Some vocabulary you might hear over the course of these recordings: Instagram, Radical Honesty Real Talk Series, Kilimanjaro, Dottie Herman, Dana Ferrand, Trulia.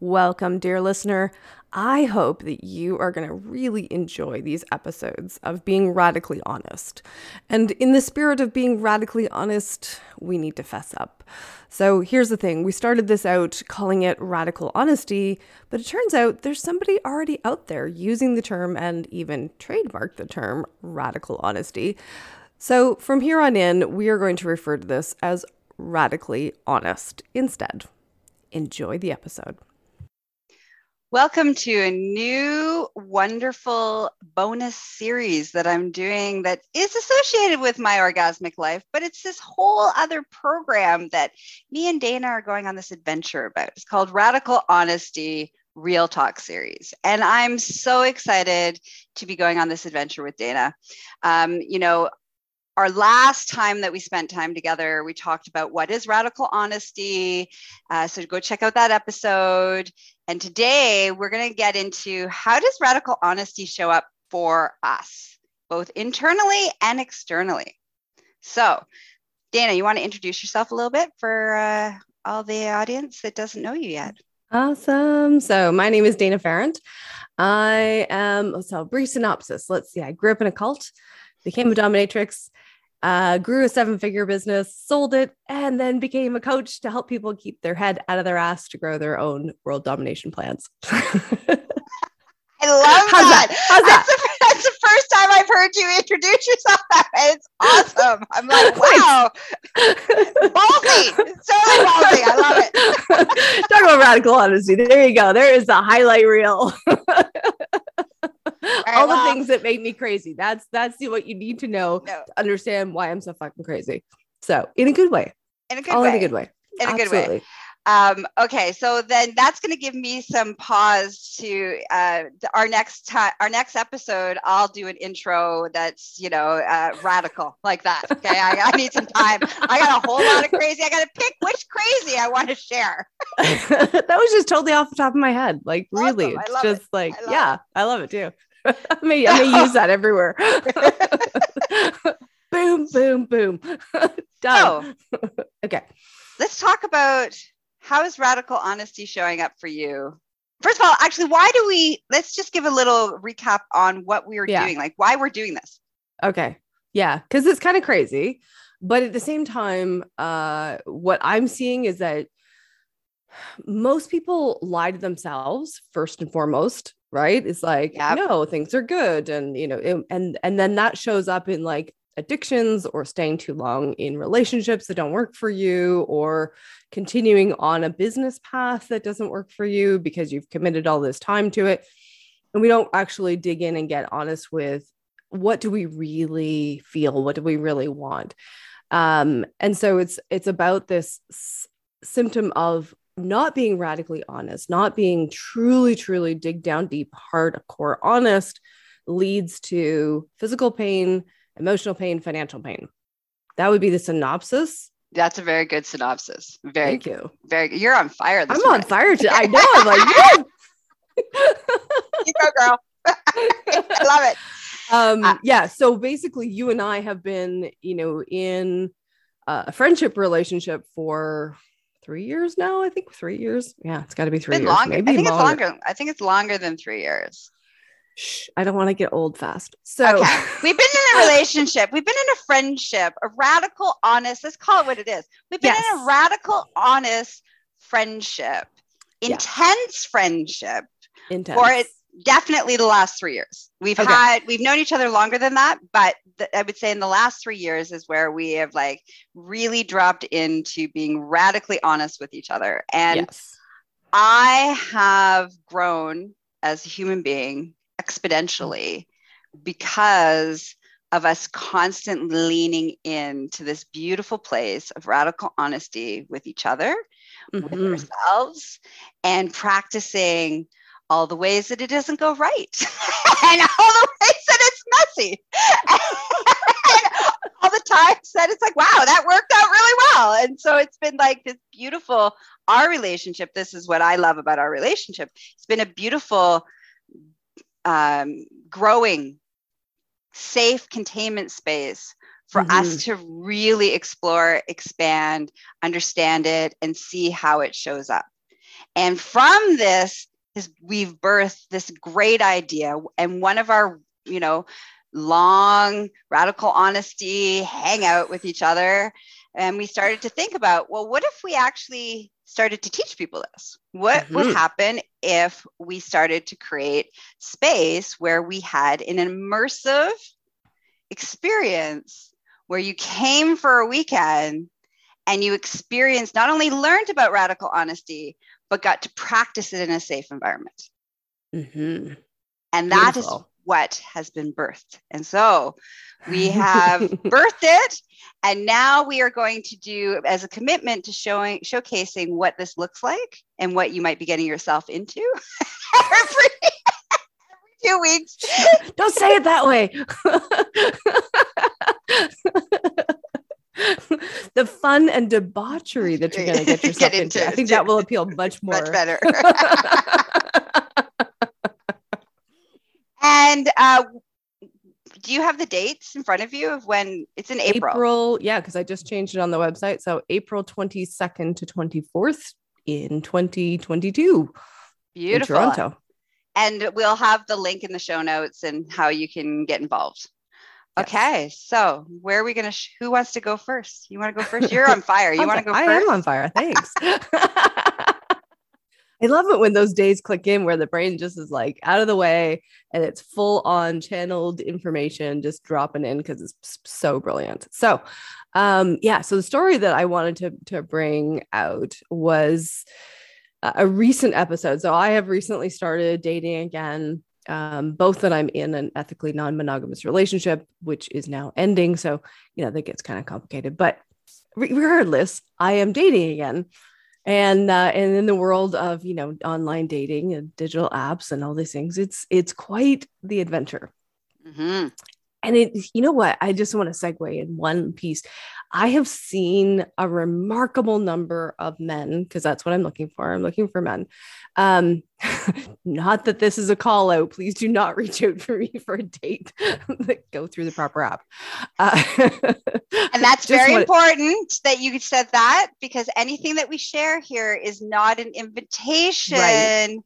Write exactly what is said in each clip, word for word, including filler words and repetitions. Welcome, dear listener. I hope that you are going to really enjoy these episodes of being radically honest. And in the spirit of being radically honest, we need to fess up. So here's the thing. We started this out calling it radical honesty, but it turns out there's somebody already out there using the term and even trademarked the term radical honesty. So from here on in, we are going to refer to this as radically honest instead. Enjoy the episode. Welcome to a new wonderful bonus series that I'm doing that is associated with my orgasmic life, but it's this whole other program that me and Dana are going on this adventure about. It's called Radical Honesty Real Talk Series. And I'm so excited to be going on this adventure with Dana. Um, you know, Our last time that we spent time together, we talked about what is radical honesty. Uh, so go check out that episode. And today we're going to get into how does radical honesty show up for us, both internally and externally. So Dana, you want to introduce yourself a little bit for uh, all the audience that doesn't know you yet? Awesome. So my name is Dana Ferrand. I am, so brief synopsis. Let's see. I grew up in a cult, became a dominatrix, Uh, grew a seven-figure business, sold it, and then became a coach to help people keep their head out of their ass to grow their own world domination plans. I love How's that. that. How's that's, that? The, that's the first time I've heard you introduce yourself. It's awesome. I'm like, wow. Ballsy. It's totally ballsy. I love it. Talk about radical honesty. There you go. There is the highlight reel. All, right, all well, the things that make me crazy. That's that's what you need to know no. to understand why I'm so fucking crazy. So in a good way. In a good all way. in a good way. In Absolutely. a good way. Um, okay, so then that's going to give me some pause to uh, our next time, our next episode. I'll do an intro that's you know uh, radical like that. Okay, I, I need some time. I got a whole lot of crazy. I got to pick which crazy I want to share. That was just totally off the top of my head. Like awesome. really, it's just it. like I yeah, it. I love it too. I may, I may use that everywhere. Boom, boom, boom. Done. So, okay. Let's talk about how is radical honesty showing up for you? First of all, actually, why do we, let's just give a little recap on what we are yeah. doing, like why we're doing this. Okay. Yeah. Cause it's kind of crazy, but at the same time, uh, what I'm seeing is that most people lie to themselves first and foremost. Right. It's like, yep. no, things are good. And, you know, it, and, and then that shows up in like addictions or staying too long in relationships that don't work for you or continuing on a business path that doesn't work for you because you've committed all this time to it. And we don't actually dig in and get honest with what do we really feel? What do we really want? Um, and so it's, it's about this s- symptom of not being radically honest, not being truly, truly dig down deep, hardcore honest leads to physical pain, emotional pain, financial pain. That would be the synopsis. That's a very good synopsis. Very Thank you. Very good. You're on fire. This I'm morning. on fire. Today. I know. I'm like, you go, girl. I love it. Um, uh, yeah. So basically you and I have been, you know, in uh, a friendship relationship for Three years now, I think three years. Yeah, it's got to be three years. Longer. Maybe I think longer. it's longer. I think it's longer than three years. Shh, I don't want to get old fast. So okay. We've been in a relationship. We've been in a friendship, a radical, honest. Let's call it what it is. We've been yes. in a radical, honest friendship, intense yeah. friendship, intense. Or it definitely the last three years. We've okay. had we've known each other longer than that, but th- I would say in the last three years is where we have like really dropped into being radically honest with each other. And yes. I have grown as a human being exponentially because of us constantly leaning into this beautiful place of radical honesty with each other, mm-hmm. with ourselves, and practicing all the ways that it doesn't go right, and all the ways that it's messy, and all the times that it's like, wow, that worked out really well. And so it's been like this beautiful, our relationship, this is what I love about our relationship. It's been a beautiful, um, growing, safe containment space for mm-hmm. us to really explore, expand, understand it, and see how it shows up. And from this, is we've birthed this great idea. And one of our, you know, long radical honesty hangout with each other. And we started to think about, well, what if we actually started to teach people this? What mm-hmm. would happen if we started to create space where we had an immersive experience where you came for a weekend and you experienced, not only learned about radical honesty, but got to practice it in a safe environment. Mm-hmm. And that Beautiful. Is what has been birthed. And so we have birthed it. And now we are going to do as a commitment to showing, showcasing what this looks like and what you might be getting yourself into every, every two weeks. Don't say it that way. The fun and debauchery that you're going to get yourself get into. into. I think that will appeal much more. Much better. And uh, do you have the dates in front of you of when it's in April? April, yeah, because I just changed it on the website. So April twenty-second to twenty-fourth in twenty twenty-two. Beautiful. In Toronto. And we'll have the link in the show notes and how you can get involved. Yes. Okay, so where are we going to, sh- who wants to go first? You want to go first? You're on fire. You want to go first? I am on fire. Thanks. I love it when those days click in where the brain just is like out of the way and it's full on channeled information just dropping in because it's so brilliant. So um, yeah, so the story that I wanted to, to bring out was a recent episode. So I have recently started dating again, um, both that I'm in an ethically non-monogamous relationship, which is now ending. So, you know, that gets kind of complicated, but regardless, I am dating again. And, uh, and in the world of, you know, online dating and digital apps and all these things, it's, it's quite the adventure. Mm-hmm. And it, you know what, I just want to segue in one piece. I have seen a remarkable number of men, because that's what I'm looking for. I'm looking for men. Um, not that this is a call out. Please do not reach out for me for a date. Go through the proper app. Uh, and that's very wanna... important that you said that, because anything that we share here is not an invitation right.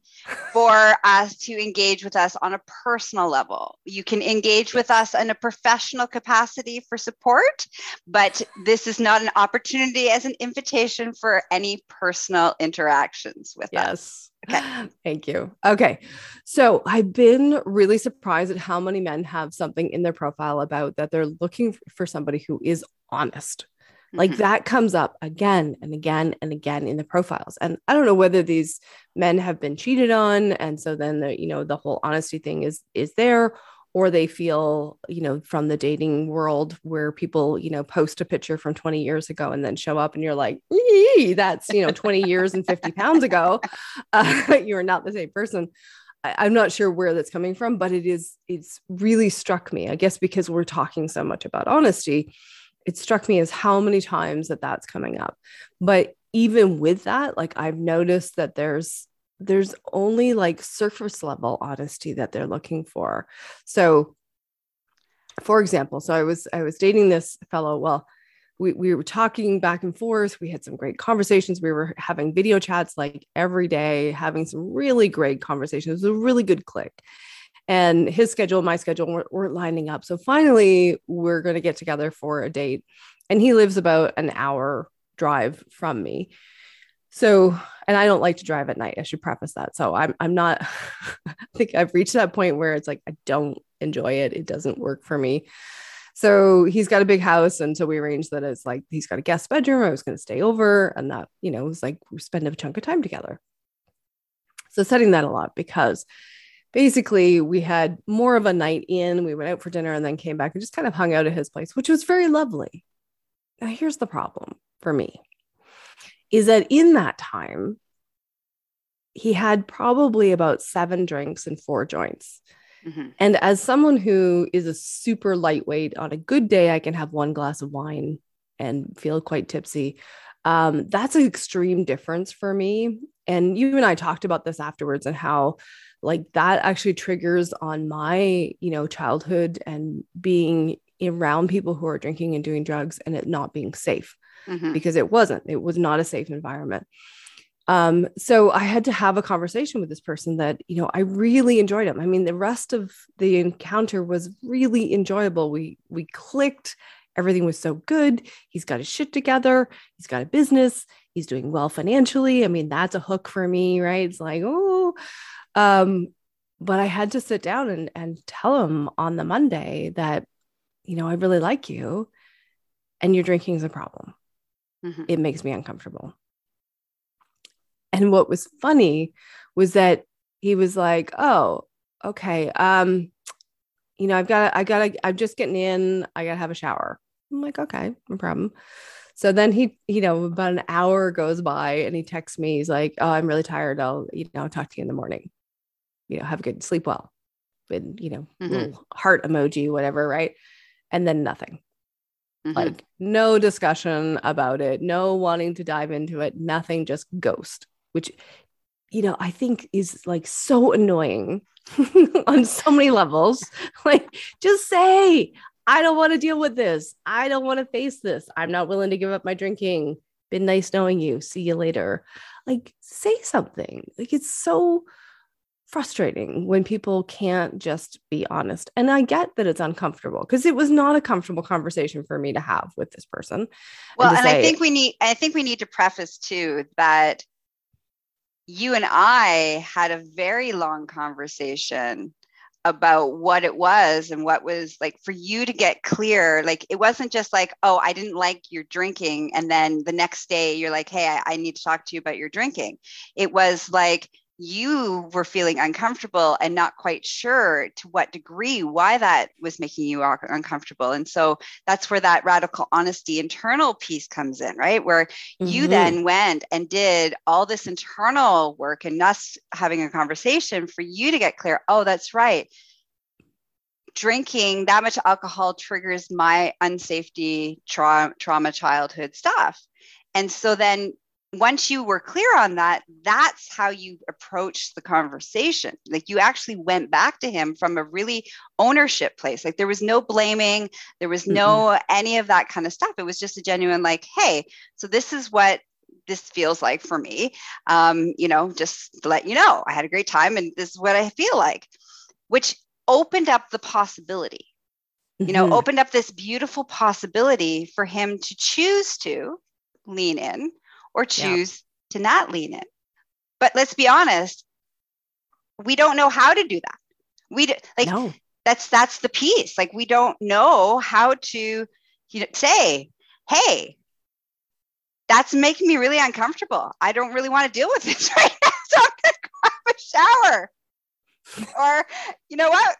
for us to engage with us on a personal level. You can engage with us in a professional capacity for support, but this is not an opportunity as an invitation for any personal interactions with yes. us. Okay. Thank you. Okay. So I've been really surprised at how many men have something in their profile about that they're looking for somebody who is honest. Mm-hmm. Like that comes up again and again and again in the profiles. And I don't know whether these men have been cheated on. And so then the, you know, the whole honesty thing is, is there, or they feel, you know, from the dating world where people, you know, post a picture from twenty years ago and then show up and you're like, that's, you know, twenty years and fifty pounds ago, uh, you're not the same person. I, I'm not sure where that's coming from, but it is, it's really struck me, I guess, because we're talking so much about honesty. It struck me as how many times that that's coming up. But even with that, like I've noticed that there's, there's only like surface level honesty that they're looking for. So for example, so I was, I was dating this fellow. Well, we, we were talking back and forth. We had some great conversations. We were having video chats like every day, having some really great conversations. It was a really good click, and his schedule, my schedule weren't, weren't lining up. So finally we're going to get together for a date, and he lives about an hour drive from me. So, and I don't like to drive at night. I should preface that. So I'm, I'm not, I think I've reached that point where it's like, I don't enjoy it. It doesn't work for me. So he's got a big house. And so we arranged that it's like, he's got a guest bedroom. I was going to stay over, and that, you know, it was like, we spend a chunk of time together. So setting that a lot, because basically we had more of a night in, we went out for dinner and then came back and just kind of hung out at his place, which was very lovely. Now here's the problem for me. Is that in that time, he had probably about seven drinks and four joints. Mm-hmm. And as someone who is a super lightweight, on a good day, I can have one glass of wine and feel quite tipsy. Um, that's an extreme difference for me. And you and I talked about this afterwards, and how like that actually triggers on my, you know, childhood and being around people who are drinking and doing drugs, and it not being safe. Mm-hmm. Because it wasn't, it was not a safe environment. Um, so I had to have a conversation with this person that, you know, I really enjoyed him. I mean, the rest of the encounter was really enjoyable. We, we clicked. Everything was so good. He's got his shit together. He's got a business. He's doing well financially. I mean, that's a hook for me, right? It's like, oh, um, but I had to sit down and, and tell him on the Monday that, you know, I really like you and your drinking is a problem. Mm-hmm. It makes me uncomfortable. And what was funny was that he was like, oh, okay. Um, you know, I've got, I got, I'm just getting in. I got to have a shower. I'm like, okay, no problem. So then he, you know, about an hour goes by and he texts me. He's like, oh, I'm really tired. I'll, you know, I'll talk to you in the morning. You know, have a good sleep well with, you know, mm-hmm. little heart emoji, whatever. Right. And then nothing. Mm-hmm. Like no discussion about it. No wanting to dive into it. Nothing, just ghost. Which, you know, I think is like so annoying on so many levels. Like, just say, I don't want to deal with this. I don't want to face this. I'm not willing to give up my drinking. Been nice knowing you. See you later. Like, say something. Like, it's so frustrating when people can't just be honest. And I get that it's uncomfortable because it was not a comfortable conversation for me to have with this person. Well, and, and say, I think we need, I think we need to preface too that you and I had a very long conversation about what it was and what was like for you to get clear. Like, it wasn't just like, oh, I didn't like your drinking. And then the next day you're like, hey, I, I need to talk to you about your drinking. It was like, you were feeling uncomfortable and not quite sure to what degree, why that was making you uncomfortable. And so that's where that radical honesty internal piece comes in, right? Where mm-hmm. you then went and did all this internal work and us having a conversation for you to get clear. Oh, that's right. Drinking that much alcohol triggers my unsafety, tra- trauma, childhood stuff. And so then once you were clear on that, that's how you approached the conversation. Like, you actually went back to him from a really ownership place. Like, there was no blaming. There was no mm-hmm. any of that kind of stuff. It was just a genuine like, hey, so this is what this feels like for me. Um, you know, just to let you know, I had a great time and this is what I feel like, which opened up the possibility, mm-hmm. you know, opened up this beautiful possibility for him to choose to lean in or choose yeah. to not lean in. But let's be honest, we don't know how to do that. We do, like no. that's that's the piece. Like, we don't know how to, you know, say, hey, that's making me really uncomfortable. I don't really want to deal with this right now. So I'm gonna grab a shower. Or, you know what?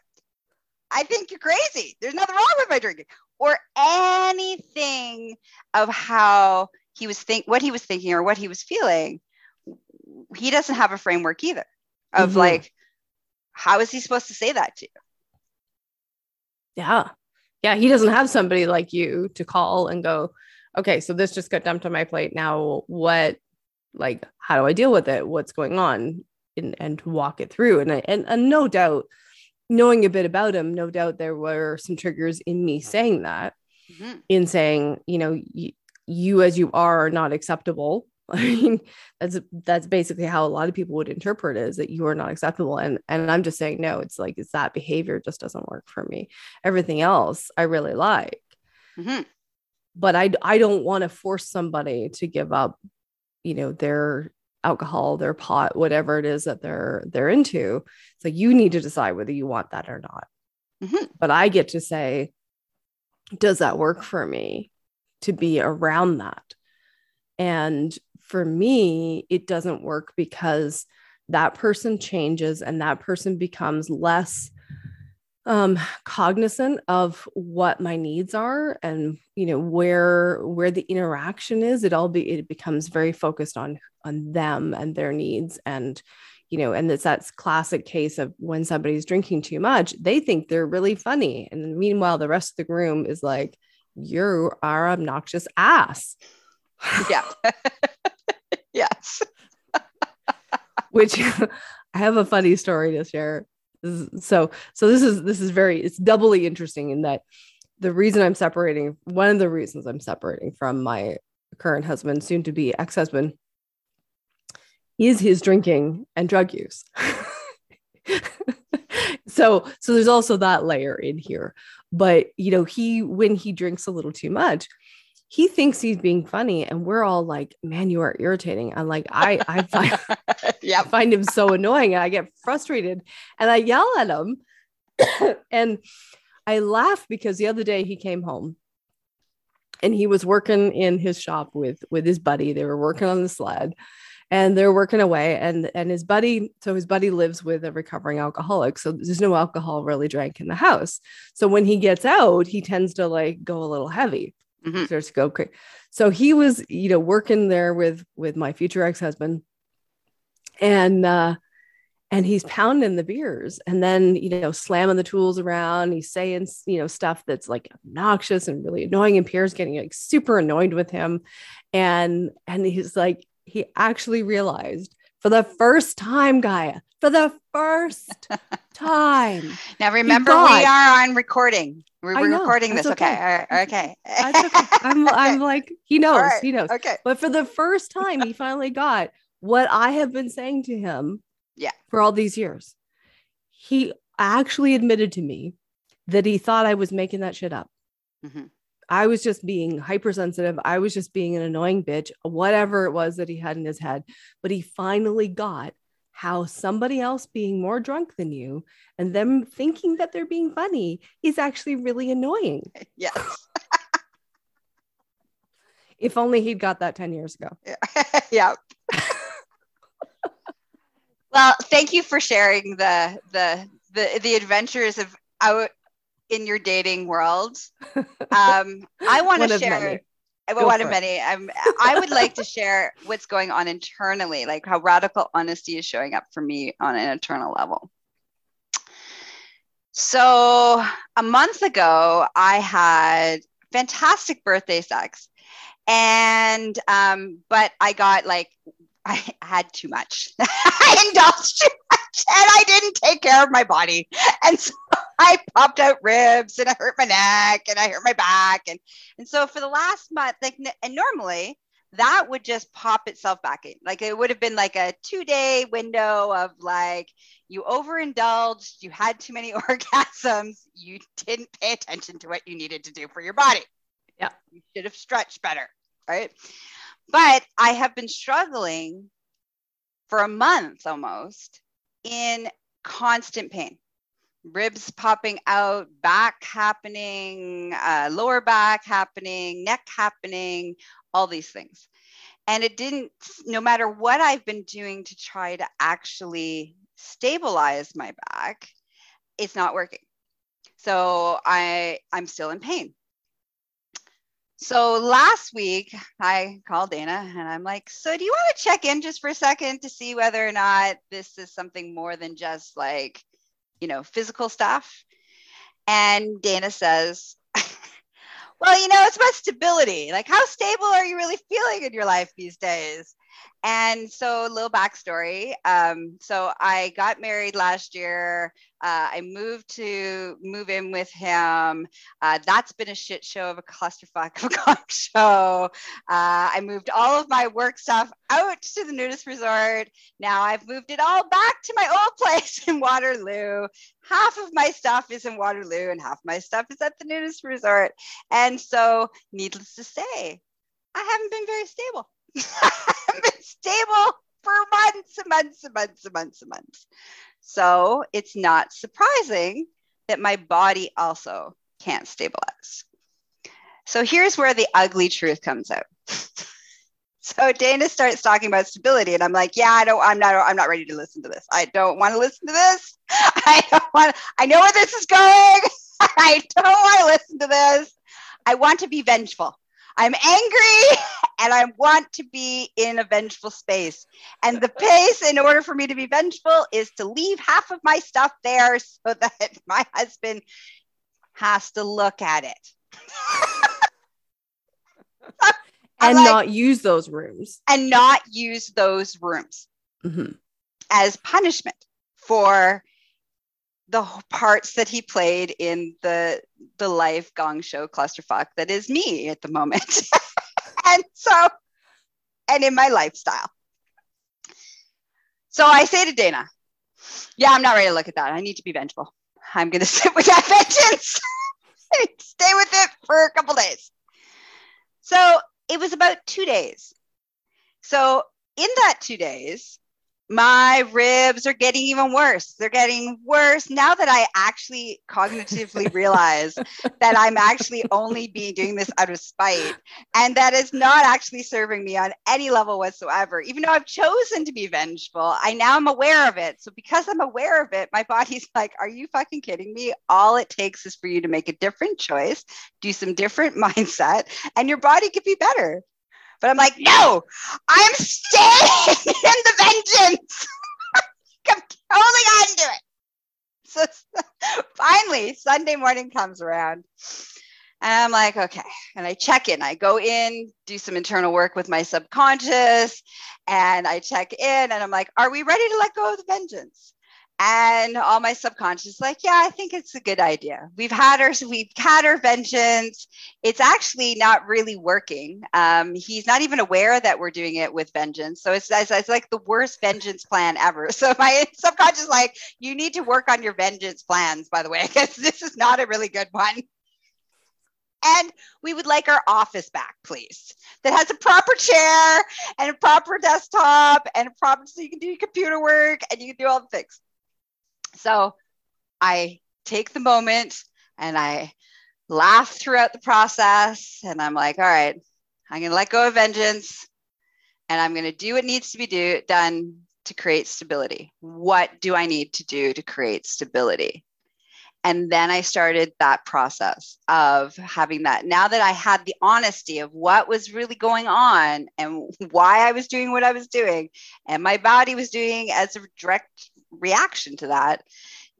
I think you're crazy. There's nothing wrong with my drinking. Or anything of how he was think what he was thinking or what he was feeling. He doesn't have a framework either of mm-hmm. like, how is he supposed to say that to you? Yeah. Yeah. He doesn't have somebody like you to call and go, okay, so this just got dumped on my plate. Now what, like, how do I deal with it? What's going on? And, and walk it through. And, I, and, and no doubt knowing a bit about him, no doubt there were some triggers in me saying that mm-hmm. in saying, you know, y- you as you are are not acceptable. I mean, that's, that's basically how a lot of people would interpret it, is that you are not acceptable. And, and I'm just saying, no, it's like, it's that behavior just doesn't work for me. Everything else I really like, mm-hmm. but I, I don't want to force somebody to give up, you know, their alcohol, their pot, whatever it is that they're, they're into. It's like, you need to decide whether you want that or not, mm-hmm. but I get to say, does that work for me to be around that? And for me, it doesn't work because that person changes and that person becomes less um, cognizant of what my needs are and, you know, where, where the interaction is. It all be, it becomes very focused on, on them and their needs. And, you know, and it's that classic case of when somebody's drinking too much, they think they're really funny. And meanwhile, the rest of the room is like, you are obnoxious ass. Yeah. Yes. Which I have a funny story to share. So, so this is, this is very, it's doubly interesting in that the reason I'm separating, one of the reasons I'm separating from my current husband, soon to be ex-husband, is his drinking and drug use. So, so there's also that layer in here, but you know, he, when he drinks a little too much, he thinks he's being funny, and we're all like, man, you are irritating. I'm like, I, I find, yep. find him so annoying, and I get frustrated and I yell at him and I laugh because the other day he came home and he was working in his shop with, with his buddy. They were working on the sled. And they're working away, and, and his buddy, so his buddy lives with a recovering alcoholic. So there's no alcohol really drank in the house. So when he gets out, he tends to like go a little heavy. Mm-hmm. Starts to go crazy. So he was, you know, working there with, with my future ex-husband, and, uh, and he's pounding the beers and then, you know, slamming the tools around. He's saying, you know, stuff that's like obnoxious and really annoying, and Pierre's getting like super annoyed with him. And, and he's like, he actually realized for the first time, Gaia, for the first time. Now, remember, thought, we are on recording. We're, we're know, recording this. Okay. Okay. Right, okay. That's okay. I'm, okay. I'm like, he knows, right. he knows. Okay. But for the first time, he finally got what I have been saying to him yeah. for all these years. He actually admitted to me that he thought I was making that shit up. Mm-hmm. I was just being hypersensitive. I was just being an annoying bitch, whatever it was that he had in his head. But he finally got how somebody else being more drunk than you and them thinking that they're being funny is actually really annoying. Yes. If only he'd got that ten years ago. Yeah. Well, thank you for sharing the, the, the, the adventures of out in your dating world. Um, I want to share many. one of many. I'm, I would like to share what's going on internally, like how radical honesty is showing up for me on an internal level. So a month ago, I had fantastic birthday sex, and um, but I got like, I had too much. I indulged too much, and I didn't take care of my body, and so I popped out ribs, and I hurt my neck, and I hurt my back. And, and so for the last month, like, and normally that would just pop itself back in. Like it would have been like a two day window of like, you overindulged, you had too many orgasms, you didn't pay attention to what you needed to do for your body. Yeah. You should have stretched better. Right. But I have been struggling for a month almost in constant pain. Ribs popping out, back happening, uh, lower back happening, neck happening, all these things. And it didn't, no matter what I've been doing to try to actually stabilize my back, it's not working. So I, I'm still in pain. So last week I called Dana and I'm like, so do you want to check in just for a second to see whether or not this is something more than just like, you know, physical stuff? And Dana says, well, you know, it's about stability. Like, how stable are you really feeling in your life these days? And so a little backstory. Um, so I got married last year. Uh, I moved to move in with him. Uh, that's been a shit show of a clusterfuck of a cock show. Uh, I moved all of my work stuff out to the nudist resort. Now I've moved it all back to my old place in Waterloo. Half of my stuff is in Waterloo and half my stuff is at the nudist resort. And so needless to say, I haven't been very stable. I've been stable for months and months and months and months and months. So it's not surprising that my body also can't stabilize. So here's where the ugly truth comes out. So Dana starts talking about stability, and I'm like, yeah, I don't, I'm not, I'm not ready to listen to this. I don't want to listen to this. I don't want, I know where this is going. I don't want to listen to this. I want to be vengeful. I'm angry and I want to be in a vengeful space. And the pace in order for me to be vengeful is to leave half of my stuff there so that my husband has to look at it. And like, not use those rooms. And not use those rooms mm-hmm. as punishment for the parts that he played in the the life gong show clusterfuck that is me at the moment. And so, and in my lifestyle. So I say to Dana, yeah, I'm not ready to look at that. I need to be vengeful. I'm going to sit with that vengeance and stay with it for a couple days. So it was about two days. So in that two days, my ribs are getting even worse. They're getting worse now that I actually cognitively realize that I'm actually only being doing this out of spite, and that is not actually serving me on any level whatsoever. Even though I've chosen to be vengeful, I now am aware of it. So because I'm aware of it, my body's like, are you fucking kidding me? All it takes is for you to make a different choice, do some different mindset, and your body could be better. But I'm like, no, I'm staying in the vengeance. I'm holding on to it. So finally, Sunday morning comes around. And I'm like, okay. And I check in. I go in, do some internal work with my subconscious. And I check in and I'm like, are we ready to let go of the vengeance? And all my subconscious is like, yeah, I think it's a good idea. We've had our, we've had our vengeance. It's actually not really working. Um, he's not even aware that we're doing it with vengeance. So it's, it's, it's like the worst vengeance plan ever. So my subconscious is like, you need to work on your vengeance plans, by the way, because this is not a really good one. And we would like our office back, please. That has a proper chair and a proper desktop and a proper, so you can do your computer work and you can do all the things. So I take the moment and I laugh throughout the process and I'm like, all right, I'm going to let go of vengeance and I'm going to do what needs to be do, done to create stability. What do I need to do to create stability? And then I started that process of having that. Now that I had the honesty of what was really going on and why I was doing what I was doing and my body was doing as a direct reaction to that,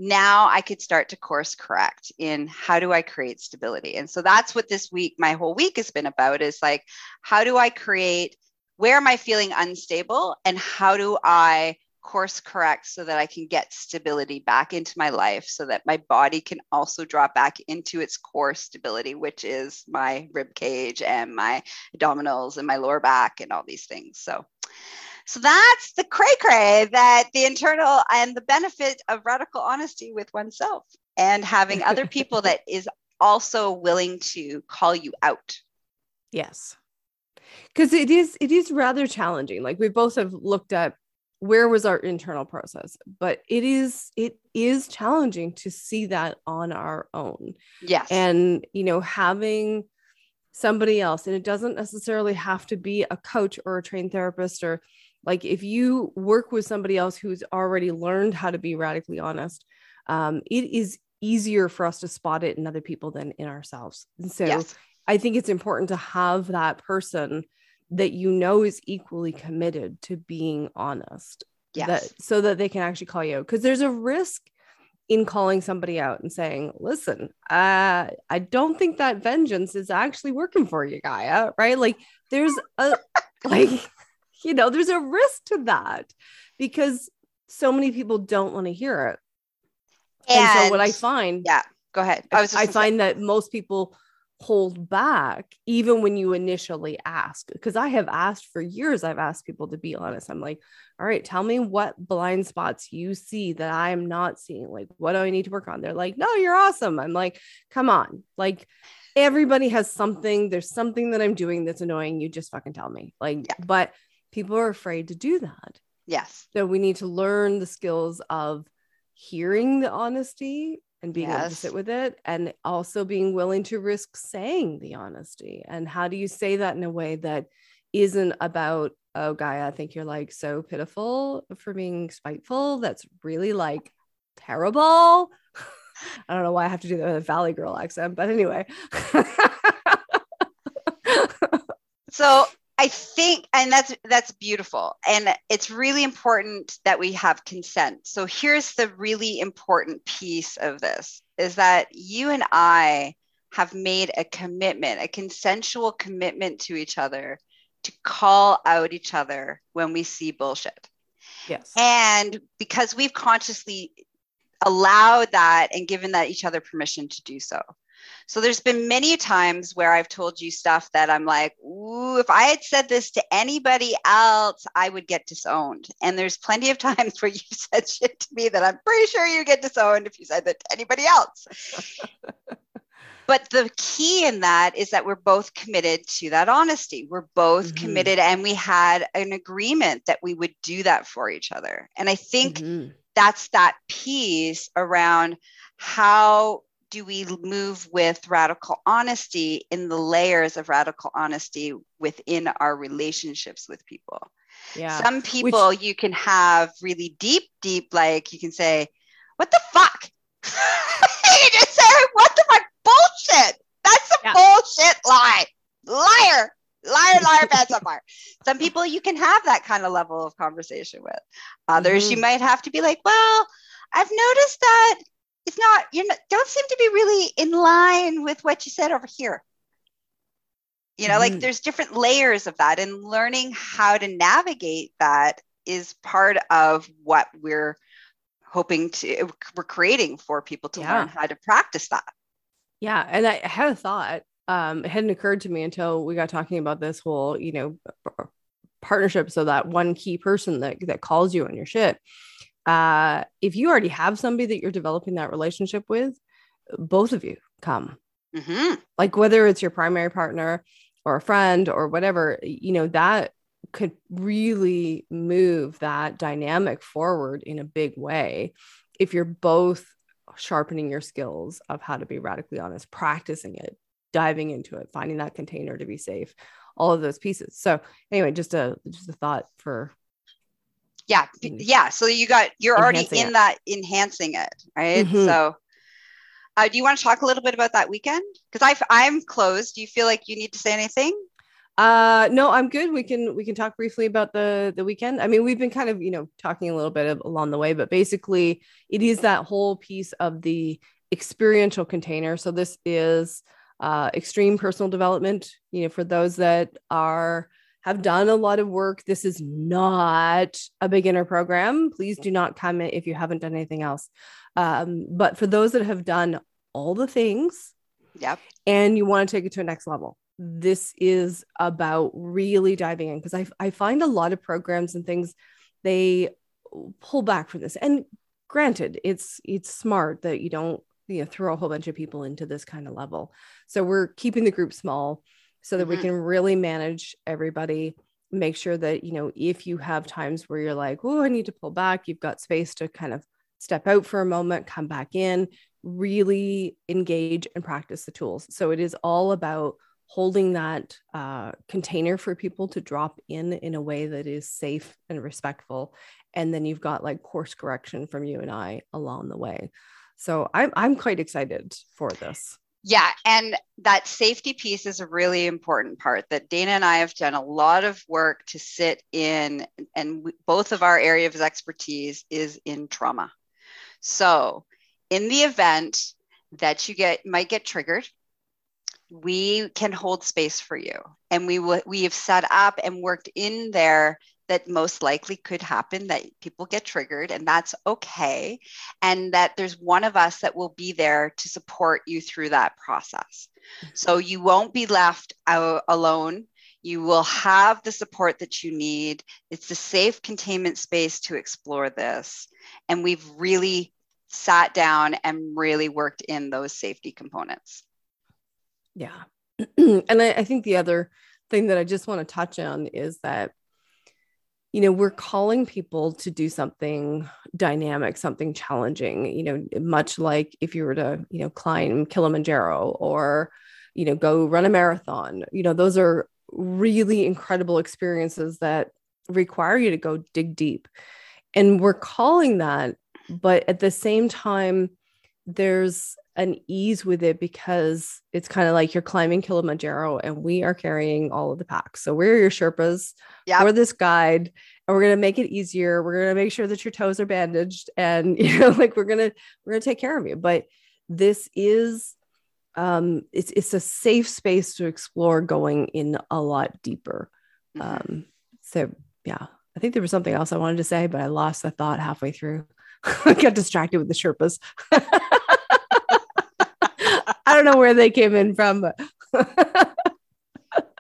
now I could start to course correct in how do I create stability. And so that's what this week, my whole week has been about, is like, how do I create, where am I feeling unstable and how do I course correct so that I can get stability back into my life so that my body can also drop back into its core stability, which is my rib cage and my abdominals and my lower back and all these things. So So that's the cray-cray, that the internal and the benefit of radical honesty with oneself and having other people that is also willing to call you out. Yes. Because it is, it is rather challenging. Like we both have looked at where was our internal process, but it is, it is challenging to see that on our own. Yes. And, you know, having somebody else, and it doesn't necessarily have to be a coach or a trained therapist, or like if you work with somebody else who's already learned how to be radically honest, um, it is easier for us to spot it in other people than in ourselves. And so yes. I think it's important to have that person that you know is equally committed to being honest, yes. that, so that they can actually call you out. Because there's a risk in calling somebody out and saying, listen, uh, I don't think that vengeance is actually working for you, Gaia, right? Like there's a, like, you know, there's a risk to that because so many people don't want to hear it. And, and so what I find, yeah, go ahead. I, was I find that most people hold back even when you initially ask, because I have asked for years, I've asked people to be honest. I'm like, all right, tell me what blind spots you see that I'm not seeing. Like, what do I need to work on? They're like, no, you're awesome. I'm like, come on. Like everybody has something. There's something that I'm doing that's annoying you. Just fucking tell me. Like, yeah. But people are afraid to do that. Yes. So we need to learn the skills of hearing the honesty and being yes. able to sit with it, and also being willing to risk saying the honesty. And how do you say that in a way that isn't about, oh, Gaia, I think you're like so pitiful for being spiteful. That's really like terrible. I don't know why I have to do that with a Valley Girl accent, but anyway. So I think, and that's, that's beautiful. And it's really important that we have consent. So here's the really important piece of this, is that you and I have made a commitment, a consensual commitment to each other, to call out each other when we see bullshit. Yes. And because we've consciously allowed that and given that each other permission to do so. So there's been many times where I've told you stuff that I'm like, ooh, if I had said this to anybody else, I would get disowned. And there's plenty of times where you've said shit to me that I'm pretty sure you get disowned if you said that to anybody else. But the key in that is that we're both committed to that honesty. We're both mm-hmm. committed, and we had an agreement that we would do that for each other. And I think mm-hmm. that's that piece around how do we move with radical honesty in the layers of radical honesty within our relationships with people. Yeah. Some people Which- you can have really deep, deep, like you can say, what the fuck? You just say, what the fuck? Bullshit. That's a yeah. bullshit lie. Liar. Liar, liar, pants on fire. Some people you can have that kind of level of conversation with. Others mm-hmm. you might have to be like, well, I've noticed that it's not, you don't seem to be really in line with what you said over here. You know, mm-hmm. like there's different layers of that, and learning how to navigate that is part of what we're hoping to, we're creating for people to yeah. learn how to practice that. Yeah. And I had a thought, um, it hadn't occurred to me until we got talking about this whole, you know, p- partnership. So that one key person that, that calls you on your shit, uh, if you already have somebody that you're developing that relationship with, both of you come mm-hmm. like, whether it's your primary partner or a friend or whatever, you know, that could really move that dynamic forward in a big way. If you're both sharpening your skills of how to be radically honest, practicing it, diving into it, finding that container to be safe, all of those pieces. So anyway, just a, just a thought for. Yeah. Yeah. So you got, you're already in it. That enhancing it. Right. Mm-hmm. So uh, do you want to talk a little bit about that weekend? Cause I've, I'm closed. Do you feel like you need to say anything? Uh, no, I'm good. We can, we can talk briefly about the, the weekend. I mean, we've been kind of, you know, talking a little bit of, along the way, but basically it is that whole piece of the experiential container. So this is, uh, extreme personal development, you know, for those that are, have done a lot of work. This is not a beginner program. Please do not comment if you haven't done anything else. Um, but for those that have done all the things yep. and you want to take it to a next level, this is about really diving in. Cause I, I find a lot of programs and things, they pull back from this. And granted, it's, it's smart that you don't, you know, throw a whole bunch of people into this kind of level. So we're keeping the group small so that mm-hmm. we can really manage everybody, make sure that, you know, if you have times where you're like, oh, I need to pull back, you've got space to kind of step out for a moment, come back in, really engage and practice the tools. So it is all about holding that uh, container for people to drop in, in a way that is safe and respectful. And then you've got like course correction from you and I along the way. So I'm, I'm quite excited for this. Yeah. And that safety piece is a really important part that Dana and I have done a lot of work to sit in, and we, both of our areas of expertise is in trauma. So in the event that you get, might get triggered, we can hold space for you. And we w- we have set up and worked in there that most likely could happen, that people get triggered, and that's okay. And that there's one of us that will be there to support you through that process. So you won't be left out alone. You will have the support that you need. It's a safe containment space to explore this. And we've really sat down and really worked in those safety components. Yeah. And I, I think the other thing that I just want to touch on is that, you know, we're calling people to do something dynamic, something challenging, you know, much like if you were to, you know, climb Kilimanjaro or, you know, go run a marathon, you know, those are really incredible experiences that require you to go dig deep. And we're calling that, but at the same time, there's an ease with it because it's kind of like you're climbing Kilimanjaro and we are carrying all of the packs. So we're your Sherpas, yep. we're this guide, and we're going to make it easier. We're going to make sure that your toes are bandaged, and you know, like we're going to, we're going to take care of you. But this is, um, it's, it's a safe space to explore going in a lot deeper. Mm-hmm. Um, so yeah, I think there was something else I wanted to say, but I lost the thought halfway through. I got distracted with the Sherpas. I don't know where they came in from. But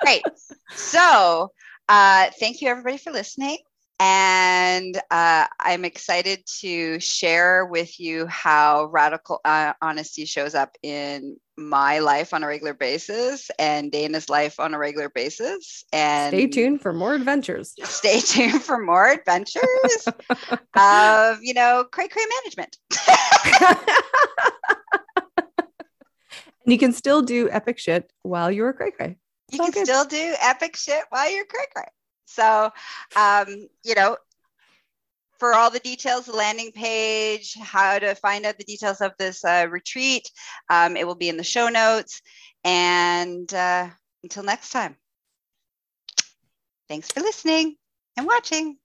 right. So uh, thank you, everybody, for listening. And uh, I'm excited to share with you how radical uh, honesty shows up in my life on a regular basis and Dana's life on a regular basis. And stay tuned for more adventures. Stay tuned for more adventures of, you know, cray cray management. And you can still do epic shit while you're cray cray. You can good. still do epic shit while you're cray cray. So, um, you know, for all the details, the landing page, how to find out the details of this uh, retreat, um, it will be in the show notes. And uh, until next time, thanks for listening and watching.